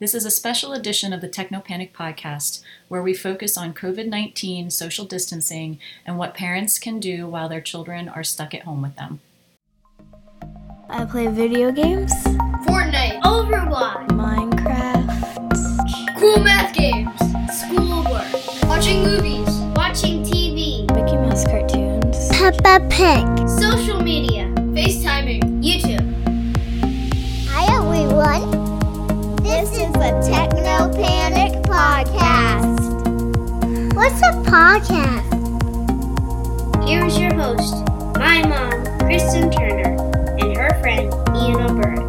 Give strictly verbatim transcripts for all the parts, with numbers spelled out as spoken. This is a special edition of the Technopanic podcast, where we focus on COVID nineteen, social distancing, and what parents can do while their children are stuck at home with them. I play video games. Fortnite. Overwatch. Minecraft. Cool math games. Schoolwork. Watching movies. Watching T V. Mickey Mouse cartoons. Peppa Pig. Social media. FaceTiming. YouTube. Hi, everyone. This is the Technopanic Podcast. What's a podcast? Here's your host, my mom, Kristen Turner, and her friend, Ian O'Byrne.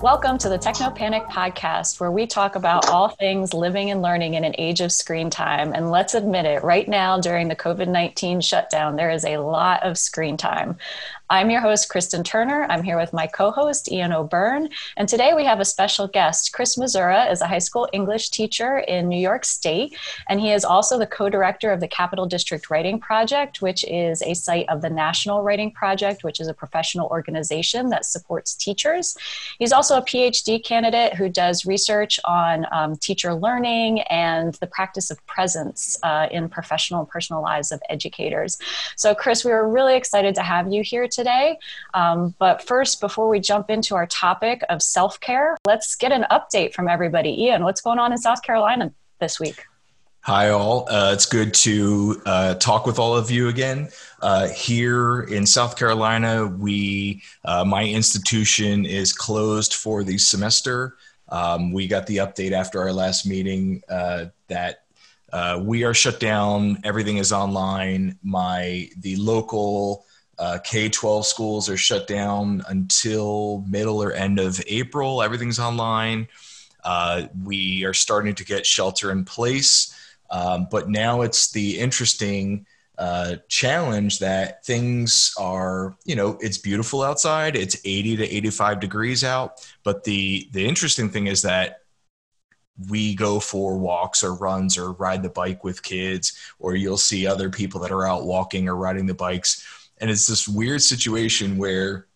Welcome to the Technopanic Podcast, where we talk about all things living and learning in an age of screen time. And let's admit it, right now during the COVID nineteen shutdown, there is a lot of screen time. I'm your host, Kristen Turner. I'm here with my co-host, Ian O'Byrne. And today we have a special guest. Chris Mazzura is a high school English teacher in New York State, and he is also the co-director of the Capital District Writing Project, which is a site of the National Writing Project, which is a professional organization that supports teachers. He's also a P H D candidate who does research on um, teacher learning and the practice of presence uh, in professional and personal lives of educators. So, Chris, we were really excited to have you here today. Um, but first, before we jump into our topic of self-care, let's get an update from everybody. Ian, what's going on in South Carolina this week? Hi, all. Uh, it's good to uh, talk with all of you again. Uh, here in South Carolina, we uh, my institution is closed for the semester. Um, we got the update after our last meeting uh, that uh, we are shut down. Everything is online. My the local Uh, K twelve schools are shut down until middle or end of April. Everything's online. Uh, we are starting to get shelter in place. Um, but now it's the interesting uh, challenge that things are, you know, it's beautiful outside. It's eighty to eighty-five degrees out. But the, the interesting thing is that we go for walks or runs or ride the bike with kids, or you'll see other people that are out walking or riding the bikes. And it's this weird situation where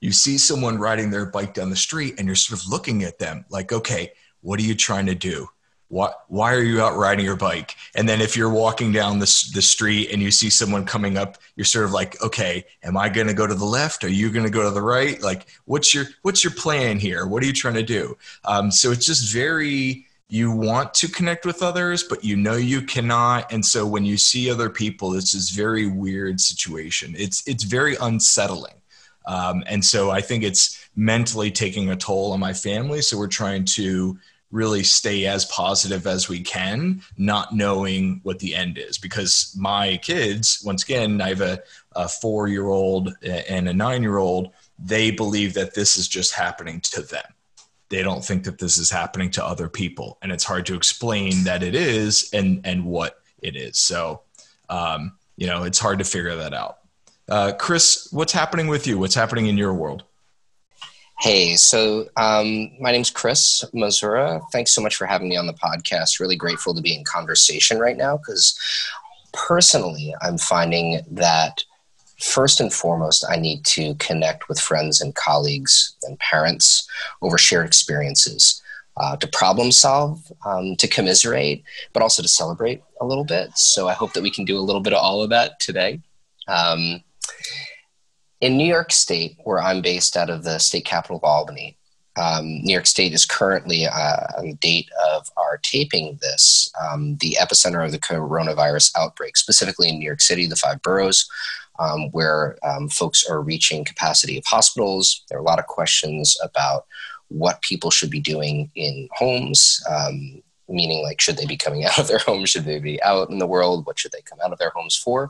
you see someone riding their bike down the street and you're sort of looking at them like, okay, what are you trying to do? Why, why are you out riding your bike? And then if you're walking down the, the street and you see someone coming up, you're sort of like, okay, am I going to go to the left? Are you going to go to the right? Like, what's your, what's your plan here? What are you trying to do? Um, so it's just very, you want to connect with others, but you know you cannot. And so when you see other people, it's this very weird situation. It's it's very unsettling. Um, and so I think it's mentally taking a toll on my family. So we're trying to really stay as positive as we can, not knowing what the end is. Because my kids, once again, I have a, a four-year-old and a nine-year-old, they believe that this is just happening to them. They don't think that this is happening to other people, and it's hard to explain that it is and, and what it is. So, um, you know, it's hard to figure that out. Uh, Chris, what's happening with you? What's happening in your world? Hey, so um, my name's Chris Mazzura. Thanks so much for having me on the podcast. Really grateful to be in conversation right now, because personally, I'm finding that first and foremost, I need to connect with friends and colleagues and parents over shared experiences uh, to problem solve, um, to commiserate, but also to celebrate a little bit. So I hope that we can do a little bit of all of that today. Um, in New York State, where I'm based out of the state capital of Albany, um, New York State is currently, uh, on the date of our taping this, um, the epicenter of the coronavirus outbreak, specifically in New York City, the five boroughs, Um, where um, folks are reaching capacity of hospitals. There are a lot of questions about what people should be doing in homes, um, meaning like, should they be coming out of their homes? Should they be out in the world? What should they come out of their homes for?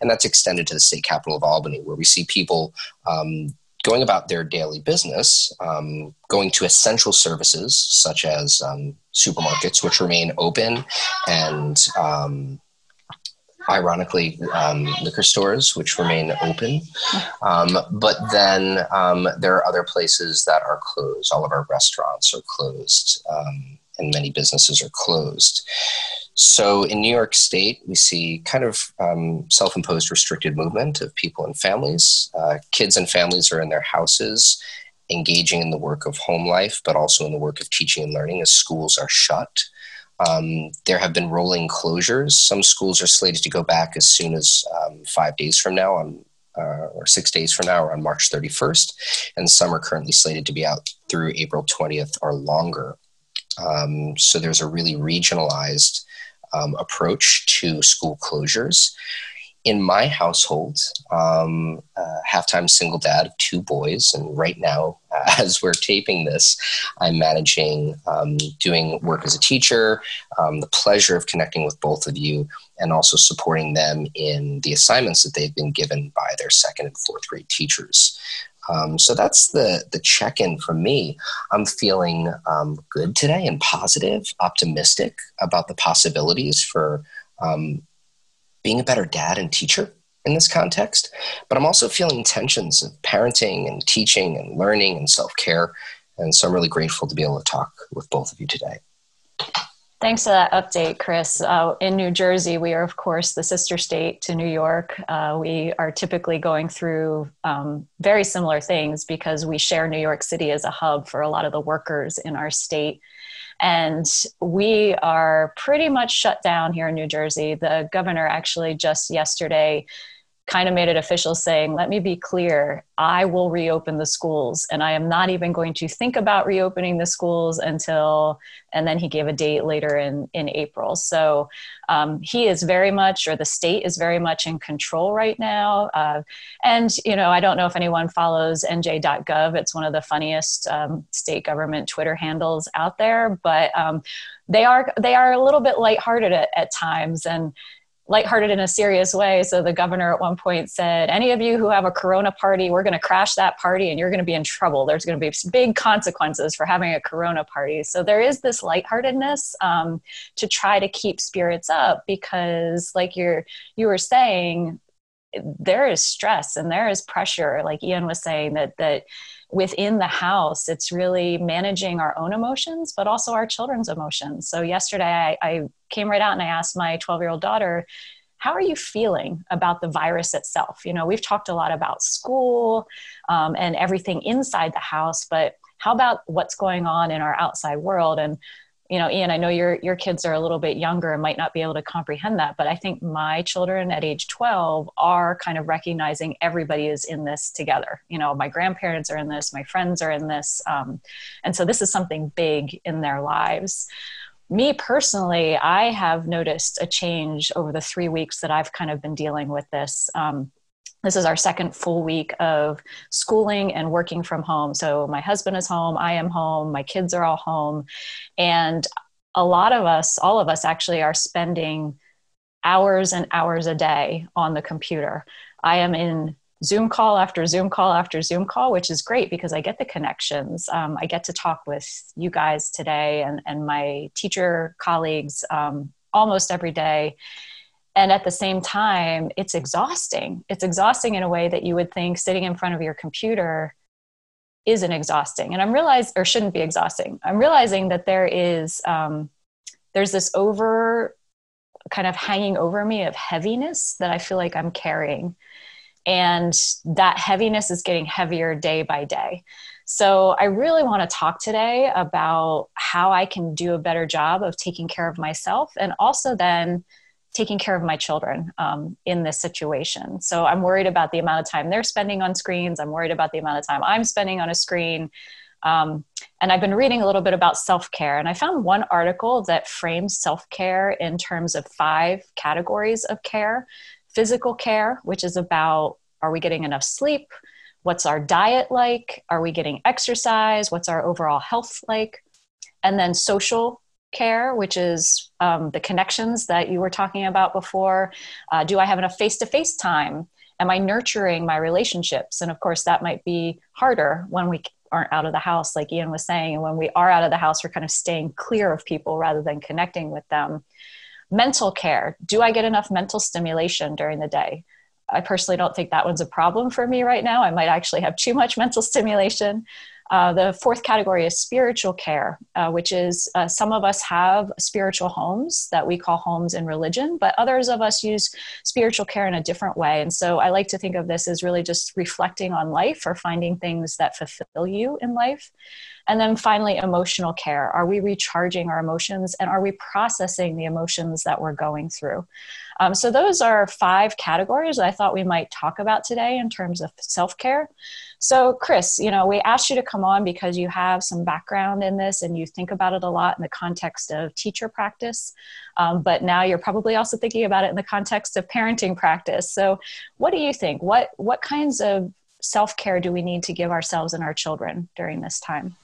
And that's extended to the state capital of Albany, where we see people um, going about their daily business, um, going to essential services such as um, supermarkets, which remain open, and um ironically, um, liquor stores, which remain open. Um, but then um, there are other places that are closed. All of our restaurants are closed, um, and many businesses are closed. So in New York State, we see kind of um, self-imposed restricted movement of people and families. Uh, kids and families are in their houses engaging in the work of home life, but also in the work of teaching and learning as schools are shut. Um, there have been rolling closures. Some schools are slated to go back as soon as um, five days from now on, uh, or six days from now, or on March thirty-first, and some are currently slated to be out through April twentieth or longer. Um, so there's a really regionalized um, approach to school closures. In my household, um, uh, half-time single dad of two boys, and right now, uh, as we're taping this, I'm managing um, doing work as a teacher, um, the pleasure of connecting with both of you, and also supporting them in the assignments that they've been given by their second and fourth grade teachers. Um, so that's the the check-in from me. I'm feeling um, good today and positive, optimistic about the possibilities for um, being a better dad and teacher in this context. But I'm also feeling tensions of parenting and teaching and learning and self-care. And so I'm really grateful to be able to talk with both of you today. Thanks for that update, Chris. Uh, in New Jersey, we are, of course, the sister state to New York. Uh, we are typically going through um, very similar things because we share New York City as a hub for a lot of the workers in our state. And we are pretty much shut down here in New Jersey. The governor actually just yesterday kind of made it official, saying, let me be clear, I will reopen the schools, and I am not even going to think about reopening the schools until, and then he gave a date later in, in April. So um, he is very much, or the state is very much in control right now. Uh, and, you know, I don't know if anyone follows N J dot gov. It's one of the funniest um, state government Twitter handles out there, but um, they are, they are a little bit lighthearted at, at times, and lighthearted in a serious way. So the governor at one point said, any of you who have a Corona party, we're going to crash that party and you're going to be in trouble. There's going to be big consequences for having a Corona party. So there is this lightheartedness um, to try to keep spirits up, because like you're, you were saying, there is stress and there is pressure. Like Ian was saying, that, that within the house, it's really managing our own emotions, but also our children's emotions. So yesterday I, I came right out and I asked my twelve-year-old daughter, how are you feeling about the virus itself? You know, we've talked a lot about school um, and everything inside the house, but how about what's going on in our outside world? And, you know, Ian, I know your, your kids are a little bit younger and might not be able to comprehend that, but I think my children at age twelve are kind of recognizing everybody is in this together. You know, my grandparents are in this, my friends are in this. Um, and so this is something big in their lives. Me personally, I have noticed a change over the three weeks that I've kind of been dealing with this. Um, This is our second full week of schooling and working from home. So my husband is home, I am home, my kids are all home. And a lot of us, all of us actually are spending hours and hours a day on the computer. I am in Zoom call after Zoom call after Zoom call, which is great because I get the connections. Um, I get to talk with you guys today and, and my teacher colleagues um, almost every day. And at the same time, it's exhausting. It's exhausting in a way that you would think sitting in front of your computer isn't exhausting. And I'm realizing, or shouldn't be exhausting. I'm realizing that there is, um, there's this over kind of hanging over me of heaviness that I feel like I'm carrying. And that heaviness is getting heavier day by day. So I really want to talk today about how I can do a better job of taking care of myself, and also then taking care of my children um, in this situation. So I'm worried about the amount of time they're spending on screens. I'm worried about the amount of time I'm spending on a screen. Um, and I've been reading a little bit about self-care. And I found one article that frames self-care in terms of five categories of care. Physical care, which is about, are we getting enough sleep? What's our diet like? Are we getting exercise? What's our overall health like? And then social care, which is um, the connections that you were talking about before. Uh, do I have enough face-to-face time? Am I nurturing my relationships? And of course, that might be harder when we aren't out of the house, like Ian was saying. And when we are out of the house, we're kind of staying clear of people rather than connecting with them. Mental care. Do I get enough mental stimulation during the day? I personally don't think that one's a problem for me right now. I might actually have too much mental stimulation. Uh, the fourth category is spiritual care, uh, which is uh, some of us have spiritual homes that we call homes in religion, but others of us use spiritual care in a different way. And so I like to think of this as really just reflecting on life or finding things that fulfill you in life. And then finally, emotional care. Are we recharging our emotions, and are we processing the emotions that we're going through? Um, so those are five categories that I thought we might talk about today in terms of self-care. So Chris, you know, we asked you to come on because you have some background in this and you think about it a lot in the context of teacher practice, um, but now you're probably also thinking about it in the context of parenting practice. So what do you think? What, what kinds of self-care do we need to give ourselves and our children during this time?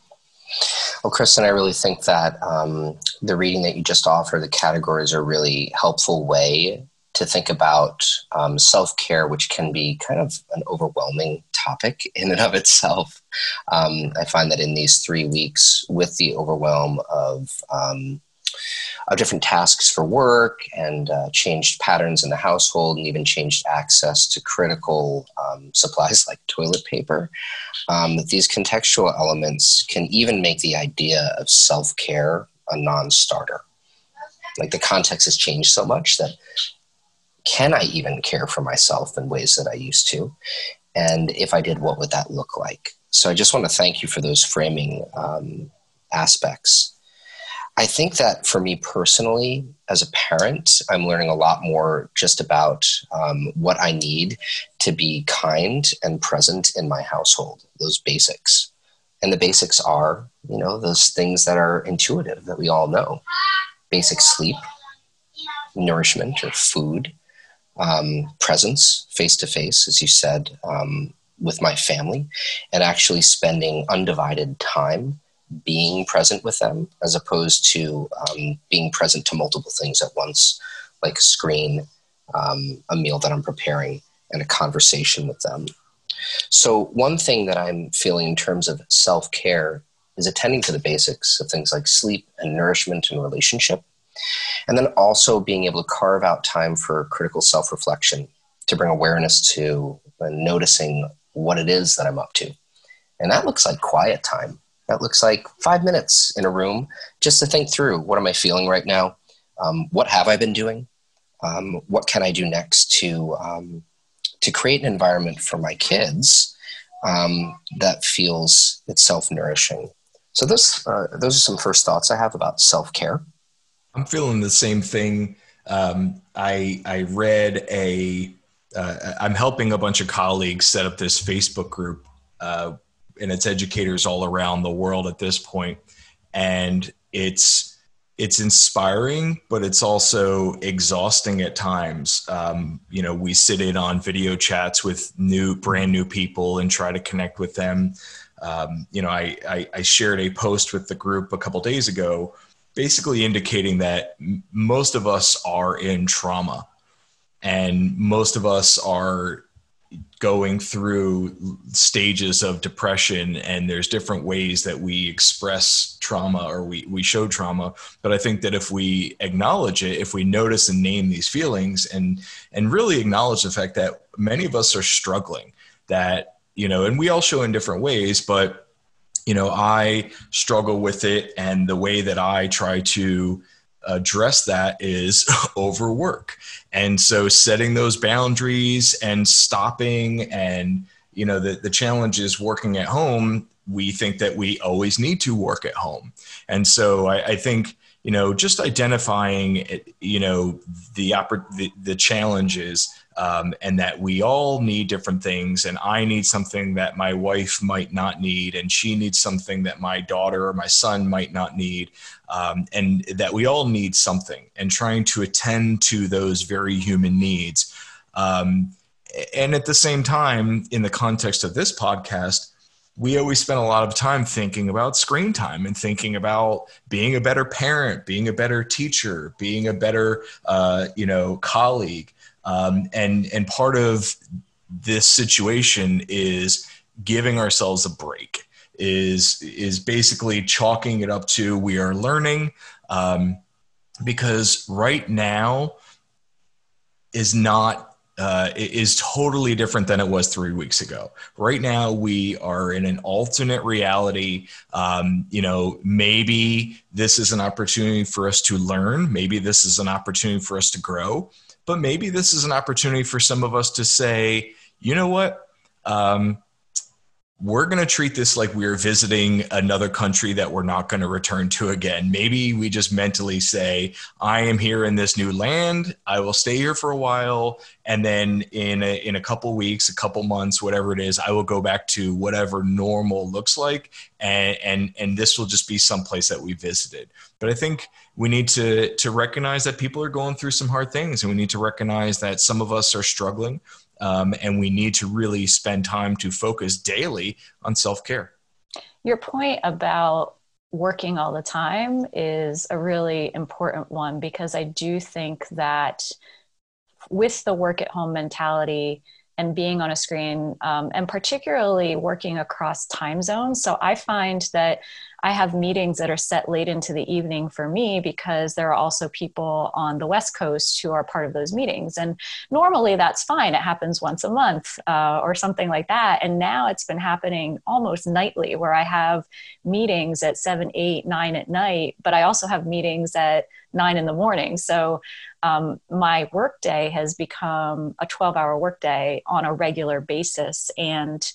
Well, Kristen, I really think that um, the reading that you just offered, the categories are a really helpful way to think about um, self-care, which can be kind of an overwhelming topic in and of itself. Um, I find that in these three weeks with the overwhelm of, um, of different tasks for work and uh, changed patterns in the household and even changed access to critical um, supplies like toilet paper, Um, these contextual elements can even make the idea of self-care a non-starter. Like the context has changed so much that can I even care for myself in ways that I used to? And if I did, what would that look like? So I just want to thank you for those framing um, aspects. I think that for me personally, as a parent, I'm learning a lot more just about um, what I need to be kind and present in my household, those basics. And the basics are, you know, those things that are intuitive that we all know. Basic sleep, nourishment or food, um, presence, face-to-face, as you said, um, with my family, and actually spending undivided time being present with them, as opposed to um, being present to multiple things at once, like a screen, um, a meal that I'm preparing, and a conversation with them. So one thing that I'm feeling in terms of self-care is attending to the basics of things like sleep and nourishment and relationship, and then also being able to carve out time for critical self-reflection to bring awareness to and noticing what it is that I'm up to. And that looks like quiet time. That looks like five minutes in a room just to think through, what am I feeling right now? Um, what have I been doing? Um, what can I do next to um, to create an environment for my kids um, that feels it's self-nourishing? So those, uh, those are some first thoughts I have about self-care. I'm feeling the same thing. Um, I, I read a, uh, I'm helping a bunch of colleagues set up this Facebook group uh, and it's educators all around the world at this point. And it's, it's inspiring, but it's also exhausting at times. Um, you know, we sit in on video chats with new, brand new people and try to connect with them. Um, you know, I, I, I shared a post with the group a couple days ago, basically indicating that most of us are in trauma and most of us are going through stages of depression, and there's different ways that we express trauma or we, we show trauma. But I think that if we acknowledge it, if we notice and name these feelings and, and really acknowledge the fact that many of us are struggling, that, you know, and we all show in different ways, but, you know, I struggle with it. And the way that I try to address that is overwork. And so setting those boundaries and stopping, and, you know, the, the challenge is working at home. We think that we always need to work at home. And so I, I think, you know, just identifying, you know, the, the, the challenges um, and that we all need different things. And I need something that my wife might not need. And she needs something that my daughter or my son might not need. Um, and that we all need something, and trying to attend to those very human needs. Um, and at the same time, in the context of this podcast, we always spend a lot of time thinking about screen time and thinking about being a better parent, being a better teacher, being a better, uh, you know, colleague. Um, and, and part of this situation is giving ourselves a break, is, is basically chalking it up to, we are learning, um, because right now is not uh, is totally different than it was three weeks ago. Right now, we are in an alternate reality. Um, you know, maybe this is an opportunity for us to learn. Maybe this is an opportunity for us to grow. But maybe this is an opportunity for some of us to say, you know what? Um, we're going to treat this like we're visiting another country that we're not going to return to again. Maybe we just mentally say, I am here in this new land. I will stay here for a while. And then in a, in a couple weeks, a couple months, whatever it is, I will go back to whatever normal looks like. And, and, and this will just be someplace that we visited. But I think we need to, to recognize that people are going through some hard things, and we need to recognize that some of us are struggling. Um, and we need to really spend time to focus daily on self-care. Your point about working all the time is a really important one, because I do think that with the work at home mentality and being on a screen, um, and particularly working across time zones. So I find that I have meetings that are set late into the evening for me, because there are also people on the West Coast who are part of those meetings. And normally that's fine. It happens once a month uh, or something like that. And now it's been happening almost nightly, where I have meetings at seven, eight, nine at night, but I also have meetings at nine in the morning. So um, my workday has become a twelve hour workday on a regular basis. And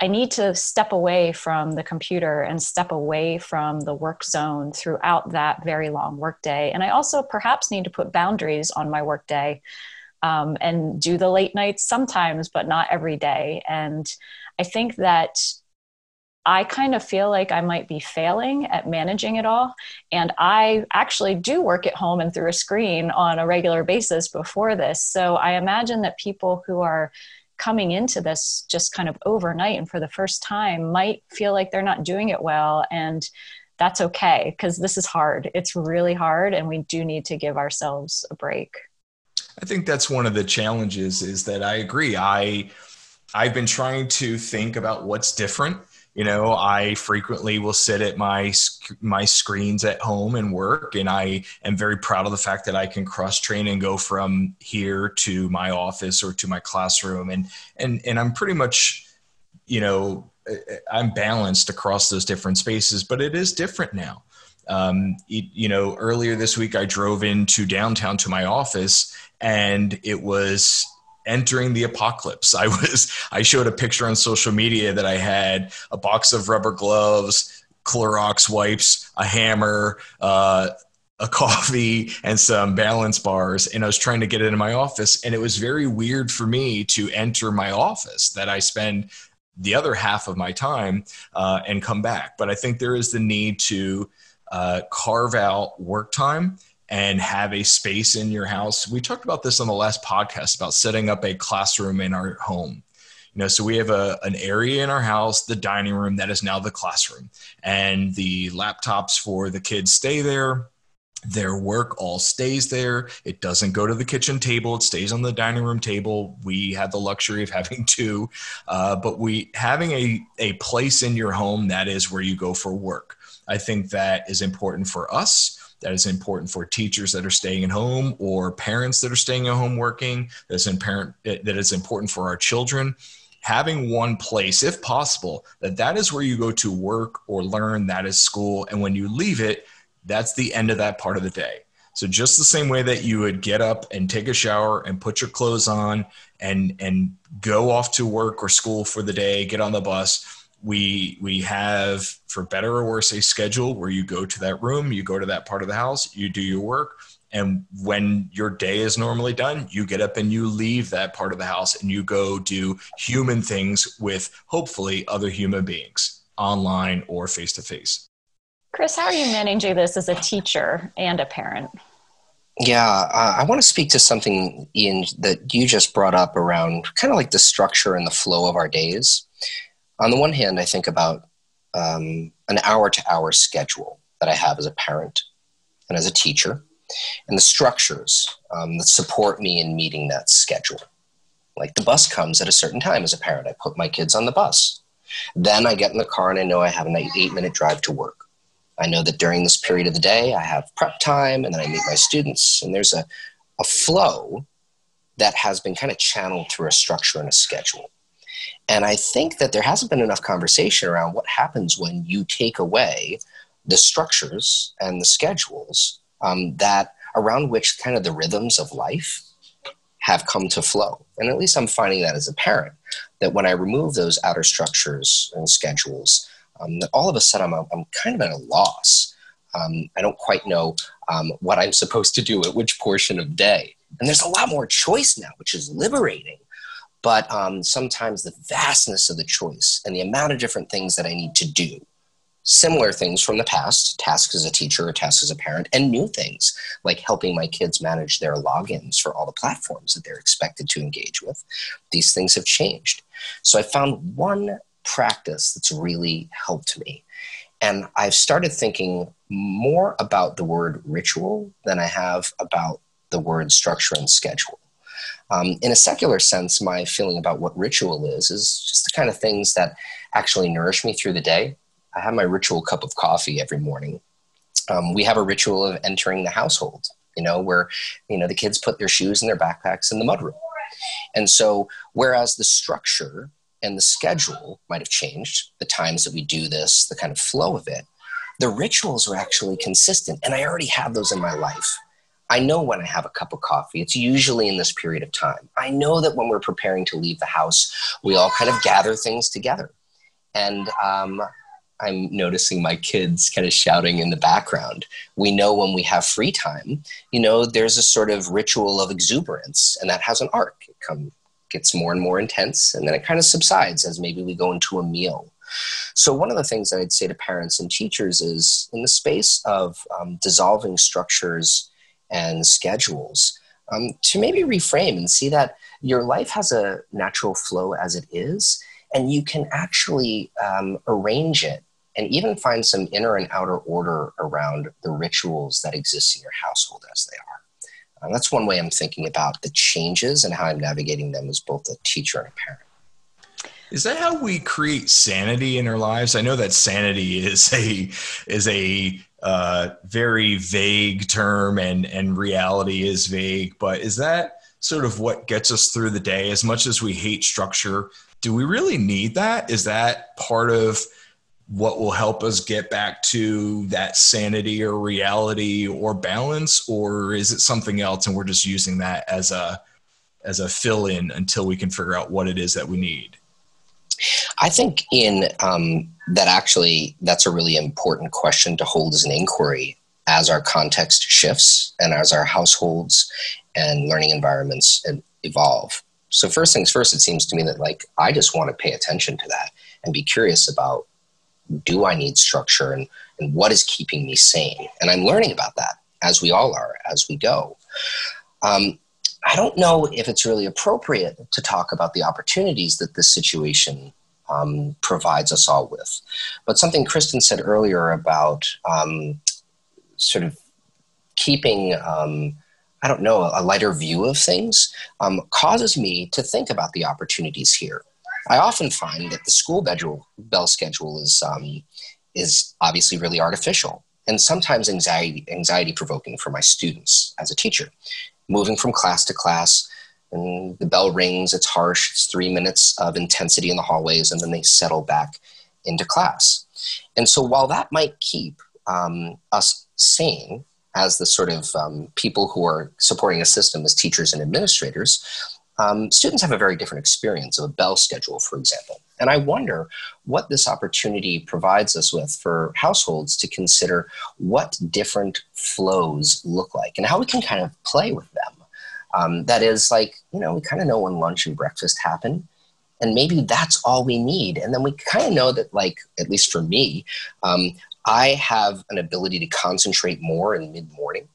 I need to step away from the computer and step away from the work zone throughout that very long workday. And I also perhaps need to put boundaries on my workday um, and do the late nights sometimes, but not every day. And I think that I kind of feel like I might be failing at managing it all. And I actually do work at home and through a screen on a regular basis before this. So I imagine that people who are coming into this just kind of overnight and for the first time might feel like they're not doing it well. And that's okay, because this is hard. It's really hard. And we do need to give ourselves a break. I think that's one of the challenges, is that I agree. I, I've been trying to think about what's different. You know, I frequently will sit at my my screens at home and work, and I am very proud of the fact that I can cross-train and go from here to my office or to my classroom. And and and I'm pretty much, you know, I'm balanced across those different spaces, but it is different now. Um, it, you know, earlier this week, I drove into downtown to my office, and it was entering the apocalypse. I was, I showed a picture on social media that I had a box of rubber gloves, Clorox wipes, a hammer, uh, a coffee, and some balance bars. And I was trying to get into my office. And it was very weird for me to enter my office that I spend the other half of my time uh, and come back. But I think there is the need to uh, carve out work time and have a space in your house. We talked about this on the last podcast about setting up a classroom in our home. You know, so we have a, an area in our house, the dining room, that is now the classroom, and the laptops for the kids stay there. Their work all stays there. It doesn't go to the kitchen table. It stays on the dining room table. We have the luxury of having two, uh, but we having a, a place in your home that is where you go for work. I think that is important for us. That is important for teachers that are staying at home, or parents that are staying at home working. That's important. That is important for our children. Having one place, if possible, that that is where you go to work or learn. That is school, and when you leave it, that's the end of that part of the day. So just the same way that you would get up and take a shower and put your clothes on and and go off to work or school for the day, get on the bus. We we have, for better or worse, a schedule where you go to that room, you go to that part of the house, you do your work. And when your day is normally done, you get up and you leave that part of the house and you go do human things with hopefully other human beings, online or face-to-face. Chris, how are you managing this as a teacher and a parent? Yeah, uh, I want to speak to something, Ian, that you just brought up around kind of like the structure and the flow of our days. On the one hand, I think about um, an hour-to-hour schedule that I have as a parent and as a teacher, and the structures um, that support me in meeting that schedule. Like the bus comes at a certain time as a parent. I put my kids on the bus. Then I get in the car and I know I have an eight-minute drive to work. I know that during this period of the day, I have prep time, and then I meet my students. And there's a, a flow that has been kind of channeled through a structure and a schedule. And I think that there hasn't been enough conversation around what happens when you take away the structures and the schedules um, that around which kind of the rhythms of life have come to flow. And at least I'm finding that as a parent, that when I remove those outer structures and schedules, um, that all of a sudden I'm, I'm kind of at a loss. Um, I don't quite know um, what I'm supposed to do at which portion of day. And there's a lot more choice now, which is liberating. But um, sometimes the vastness of the choice and the amount of different things that I need to do, similar things from the past, tasks as a teacher or tasks as a parent, and new things like helping my kids manage their logins for all the platforms that they're expected to engage with. These things have changed. So I found one practice that's really helped me. And I've started thinking more about the word ritual than I have about the word structure and schedule. Um, in a secular sense, my feeling about what ritual is, is just the kind of things that actually nourish me through the day. I have my ritual cup of coffee every morning. Um, we have a ritual of entering the household, you know, where, you know, the kids put their shoes and their backpacks in the mudroom. And so, whereas the structure and the schedule might have changed, the times that we do this, the kind of flow of it, the rituals are actually consistent. And I already have those in my life. I know when I have a cup of coffee, it's usually in this period of time. I know that when we're preparing to leave the house, we all kind of gather things together. And um, I'm noticing my kids kind of shouting in the background. We know when we have free time, you know, there's a sort of ritual of exuberance, and that has an arc. It come, gets more and more intense, and then it kind of subsides as maybe we go into a meal. So one of the things that I'd say to parents and teachers is, in the space of um, dissolving structures and schedules, um, to maybe reframe and see that your life has a natural flow as it is, and you can actually um, arrange it and even find some inner and outer order around the rituals that exist in your household as they are. Um, that's one way I'm thinking about the changes and how I'm navigating them as both a teacher and a parent. Is that how we create sanity in our lives? I know that sanity is a is a uh, very vague term, and and reality is vague. But is that sort of what gets us through the day? As much as we hate structure, do we really need that? Is that part of what will help us get back to that sanity or reality or balance, or is it something else? And we're just using that as a as a fill-in until we can figure out what it is that we need. I think in um, that actually, that's a really important question to hold as an inquiry as our context shifts and as our households and learning environments evolve. So first things first, it seems to me that like, I just want to pay attention to that and be curious about, do I need structure and, and what is keeping me sane? And I'm learning about that, as we all are, as we go. Um, I don't know if it's really appropriate to talk about the opportunities that this situation um, provides us all with. But something Kristen said earlier about um, sort of keeping, um, I don't know, a lighter view of things um, causes me to think about the opportunities here. I often find that the school bell schedule is, um, is obviously really artificial and sometimes anxiety, anxiety provoking for my students as a teacher. Moving from class to class, and the bell rings, it's harsh, it's three minutes of intensity in the hallways, and then they settle back into class. And so while that might keep um, us sane as the sort of um, people who are supporting a system as teachers and administrators, um, students have a very different experience of a bell schedule, for example. And I wonder what this opportunity provides us with for households to consider what different flows look like and how we can kind of play with them. Um, that is like, you know, we kind of know when lunch and breakfast happen, and maybe that's all we need. And then we kind of know that, like, at least for me, um, I have an ability to concentrate more in mid-morning,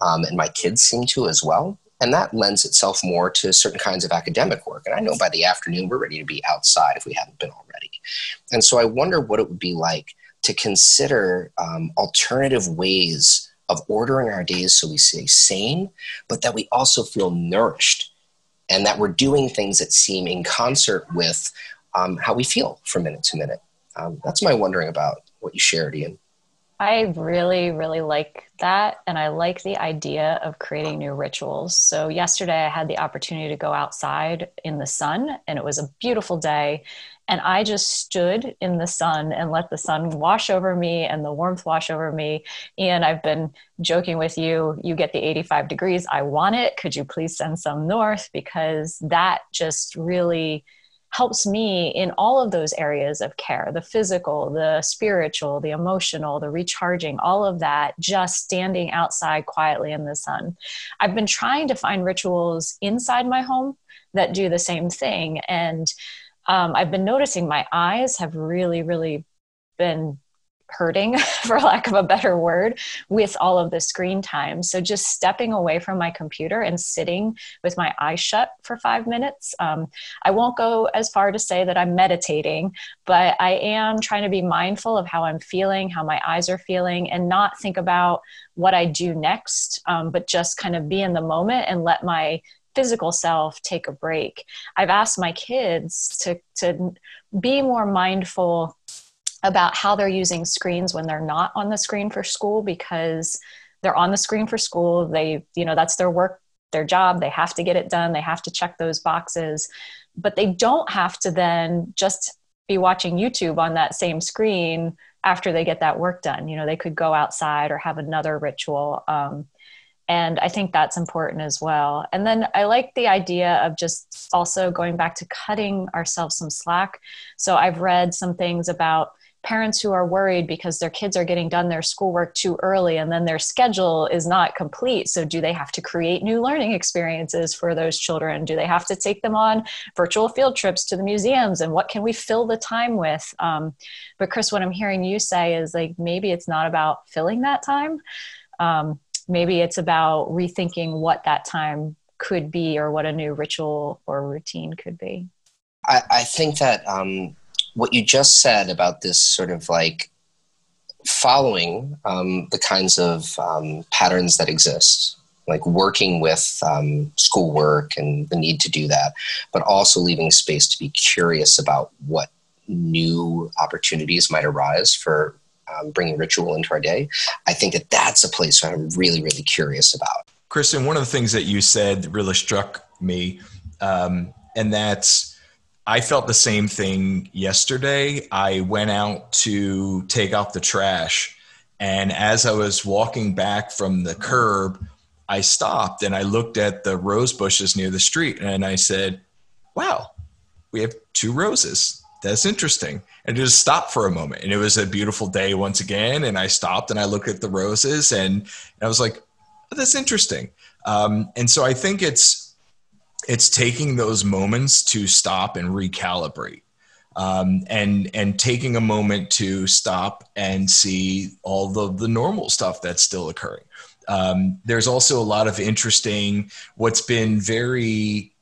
um, and my kids seem to as well. And that lends itself more to certain kinds of academic work. And I know by the afternoon, we're ready to be outside if we haven't been already. And so I wonder what it would be like to consider um, alternative ways of ordering our days so we stay sane, but that we also feel nourished and that we're doing things that seem in concert with um, how we feel from minute to minute. Um, that's my wondering about what you shared, Ian. I really, really like that. And I like the idea of creating new rituals. So yesterday I had the opportunity to go outside in the sun, and it was a beautiful day. And I just stood in the sun and let the sun wash over me and the warmth wash over me. Ian, I've been joking with you, you get the eighty-five degrees. I want it. Could you please send some north? Because that just really helps me in all of those areas of care, the physical, the spiritual, the emotional, the recharging, all of that, just standing outside quietly in the sun. I've been trying to find rituals inside my home that do the same thing. And um, I've been noticing my eyes have really, really been hurting, for lack of a better word, with all of the screen time. So just stepping away from my computer and sitting with my eyes shut for five minutes. Um, I won't go as far to say that I'm meditating, but I am trying to be mindful of how I'm feeling, how my eyes are feeling, and not think about what I do next, um, but just kind of be in the moment and let my physical self take a break. I've asked my kids to, to be more mindful about how they're using screens when they're not on the screen for school, because they're on the screen for school. They, you know, that's their work, their job. They have to get it done. They have to check those boxes, but they don't have to then just be watching YouTube on that same screen after they get that work done. You know, they could go outside or have another ritual. Um, And I think that's important as well. And then I like the idea of just also going back to cutting ourselves some slack. So I've read some things about parents who are worried because their kids are getting done their schoolwork too early and then their schedule is not complete. So do they have to create new learning experiences for those children? Do they have to take them on virtual field trips to the museums? And what can we fill the time with? Um, but Chris, what I'm hearing you say is like, maybe it's not about filling that time. Um, Maybe it's about rethinking what that time could be or what a new ritual or routine could be. I, I think that um, what you just said about this sort of like following um, the kinds of um, patterns that exist, like working with um, schoolwork and the need to do that, but also leaving space to be curious about what new opportunities might arise for Um, bringing ritual into our day. I think that that's a place that I'm really, really curious about. Kristen, one of the things that you said really struck me. Um, and that's, I felt the same thing yesterday. I went out to take out the trash. And as I was walking back from the curb, I stopped and I looked at the rose bushes near the street. And I said, wow, we have two roses. That's interesting. And just stopped for a moment. And it was a beautiful day once again. And I stopped and I looked at the roses and I was like, oh, that's interesting. Um, and so I think it's, it's taking those moments to stop and recalibrate um, and, and taking a moment to stop and see all the, the normal stuff that's still occurring. Um, there's also a lot of interesting, what's been very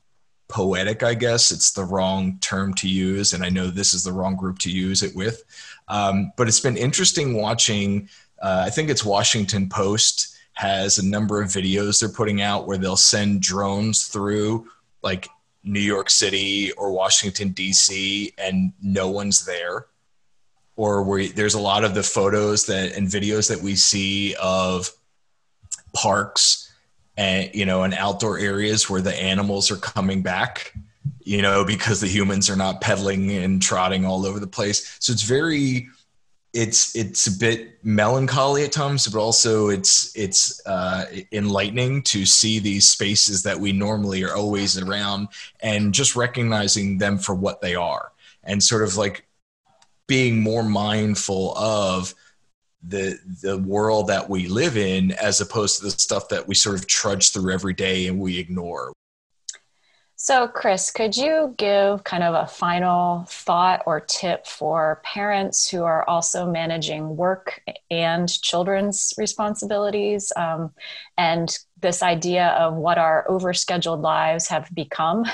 poetic, I guess it's the wrong term to use. And I know this is the wrong group to use it with. Um, but it's been interesting watching, uh, I think it's Washington Post has a number of videos they're putting out where they'll send drones through like New York City or Washington, D C, and no one's there. Or where there's a lot of the photos that and videos that we see of parks and, you know, in outdoor areas where the animals are coming back, you know, because the humans are not pedaling and trotting all over the place. So it's very, it's, it's a bit melancholy at times, but also it's, it's uh, enlightening to see these spaces that we normally are always around and just recognizing them for what they are and sort of like being more mindful of the the world that we live in, as opposed to the stuff that we sort of trudge through every day and we ignore. So Chris, could you give kind of a final thought or tip for parents who are also managing work and children's responsibilities, um, and this idea of what our overscheduled lives have become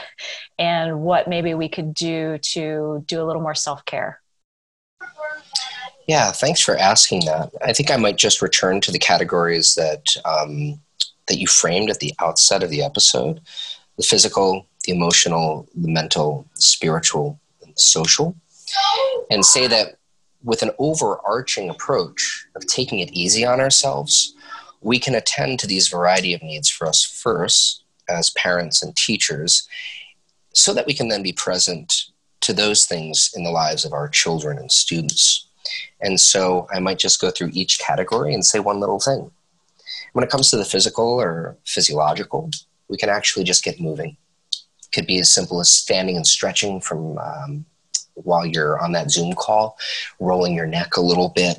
and what maybe we could do to do a little more self-care? Yeah, thanks for asking that. I think I might just return to the categories that um, that you framed at the outset of the episode: the physical, the emotional, the mental, the spiritual, and the social. And say that with an overarching approach of taking it easy on ourselves, we can attend to these variety of needs for us first as parents and teachers, so that we can then be present to those things in the lives of our children and students. And so I might just go through each category and say one little thing. When it comes to the physical or physiological, we can actually just get moving. It could be as simple as standing and stretching from um, while you're on that Zoom call, rolling your neck a little bit,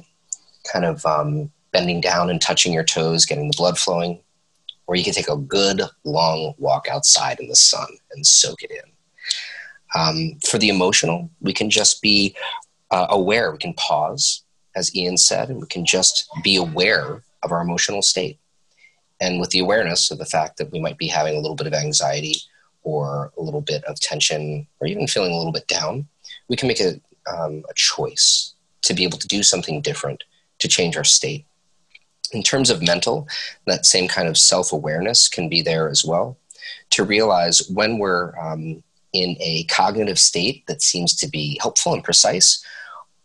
kind of um, bending down and touching your toes, getting the blood flowing. Or you can take a good long walk outside in the sun and soak it in. Um, for the emotional, we can just be uh, aware. We can pause, as Ian said, and we can just be aware of our emotional state. And with the awareness of the fact that we might be having a little bit of anxiety or a little bit of tension or even feeling a little bit down, we can make a, um, a choice to be able to do something different to change our state. In terms of mental, that same kind of self-awareness can be there as well, to realize when we're um, in a cognitive state that seems to be helpful and precise,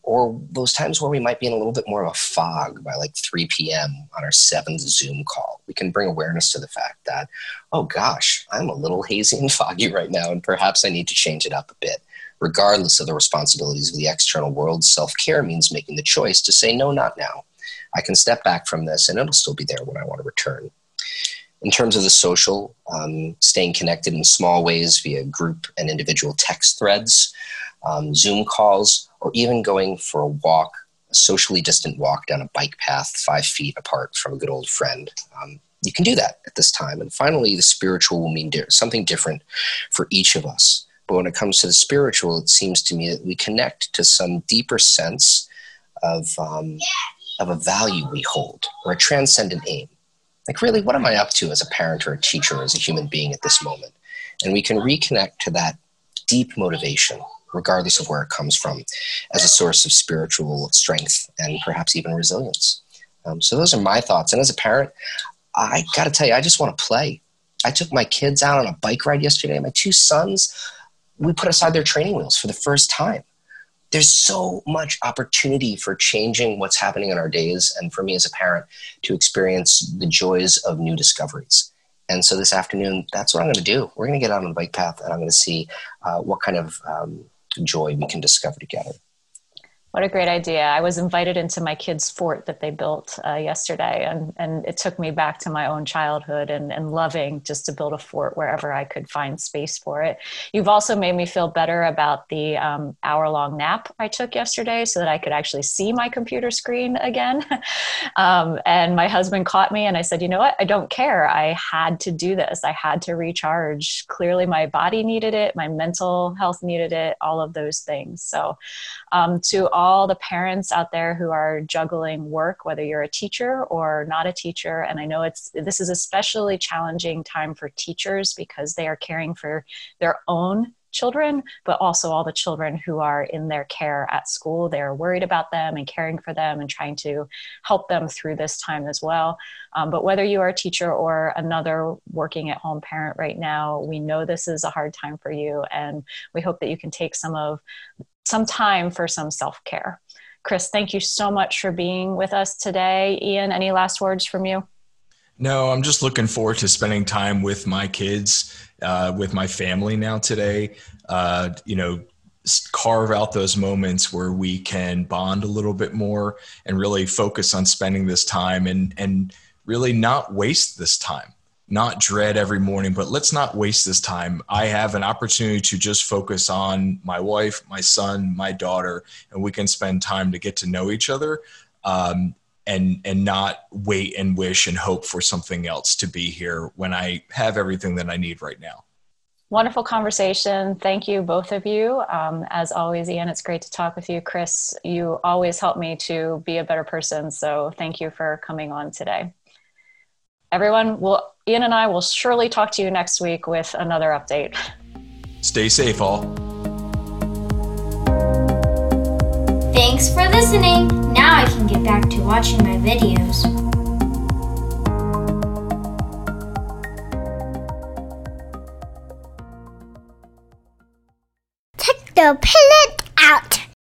or those times where we might be in a little bit more of a fog by like three p.m. on our seventh Zoom call. We can bring awareness to the fact that, oh gosh, I'm a little hazy and foggy right now, and perhaps I need to change it up a bit. Regardless of the responsibilities of the external world, self-care means making the choice to say, no, not now. I can step back from this and it'll still be there when I want to return. In terms of the social, um, staying connected in small ways via group and individual text threads, um, Zoom calls, or even going for a walk, a socially distant walk down a bike path five feet apart from a good old friend. Um, you can do that at this time. And finally, the spiritual will mean something different for each of us. But when it comes to the spiritual, it seems to me that we connect to some deeper sense of, um, of a value we hold, or a transcendent aim. Like, really, what am I up to as a parent or a teacher, as a human being at this moment? And we can reconnect to that deep motivation, regardless of where it comes from, as a source of spiritual strength and perhaps even resilience. Um, so those are my thoughts. And as a parent, I got to tell you, I just want to play. I took my kids out on a bike ride yesterday. My two sons, we put aside their training wheels for the first time. There's so much opportunity for changing what's happening in our days, and for me as a parent to experience the joys of new discoveries. And so this afternoon, that's what I'm going to do. We're going to get out on the bike path, and I'm going to see uh, what kind of um, joy we can discover together. What a great idea. I was invited into my kids' fort that they built uh, yesterday, and, and it took me back to my own childhood and, and loving just to build a fort wherever I could find space for it. You've also made me feel better about the um, hour-long nap I took yesterday so that I could actually see my computer screen again. um, and my husband caught me and I said, you know what? I don't care. I had to do this. I had to recharge. Clearly my body needed it. My mental health needed it, all of those things. So um, to all all the parents out there who are juggling work, whether you're a teacher or not a teacher. And I know it's, this is especially challenging time for teachers because they are caring for their own children, but also all the children who are in their care at school. They're worried about them and caring for them and trying to help them through this time as well. Um, but whether you are a teacher or another working at home parent right now, we know this is a hard time for you. And we hope that you can take some of some time for some self-care. Chris, thank you so much for being with us today. Ian, any last words from you? No, I'm just looking forward to spending time with my kids, uh, with my family now today. Uh, you know, carve out those moments where we can bond a little bit more and really focus on spending this time and, and really not waste this time. Not dread every morning, but let's not waste this time. I have an opportunity to just focus on my wife, my son, my daughter, and we can spend time to get to know each other um, and, and not wait and wish and hope for something else to be here when I have everything that I need right now. Wonderful conversation. Thank you, both of you. Um, as always, Ian, it's great to talk with you. Chris, you always help me to be a better person. So thank you for coming on today. Everyone, we'll, Ian and I will surely talk to you next week with another update. Stay safe, all. Thanks for listening. Now I can get back to watching my videos. Technopanic out.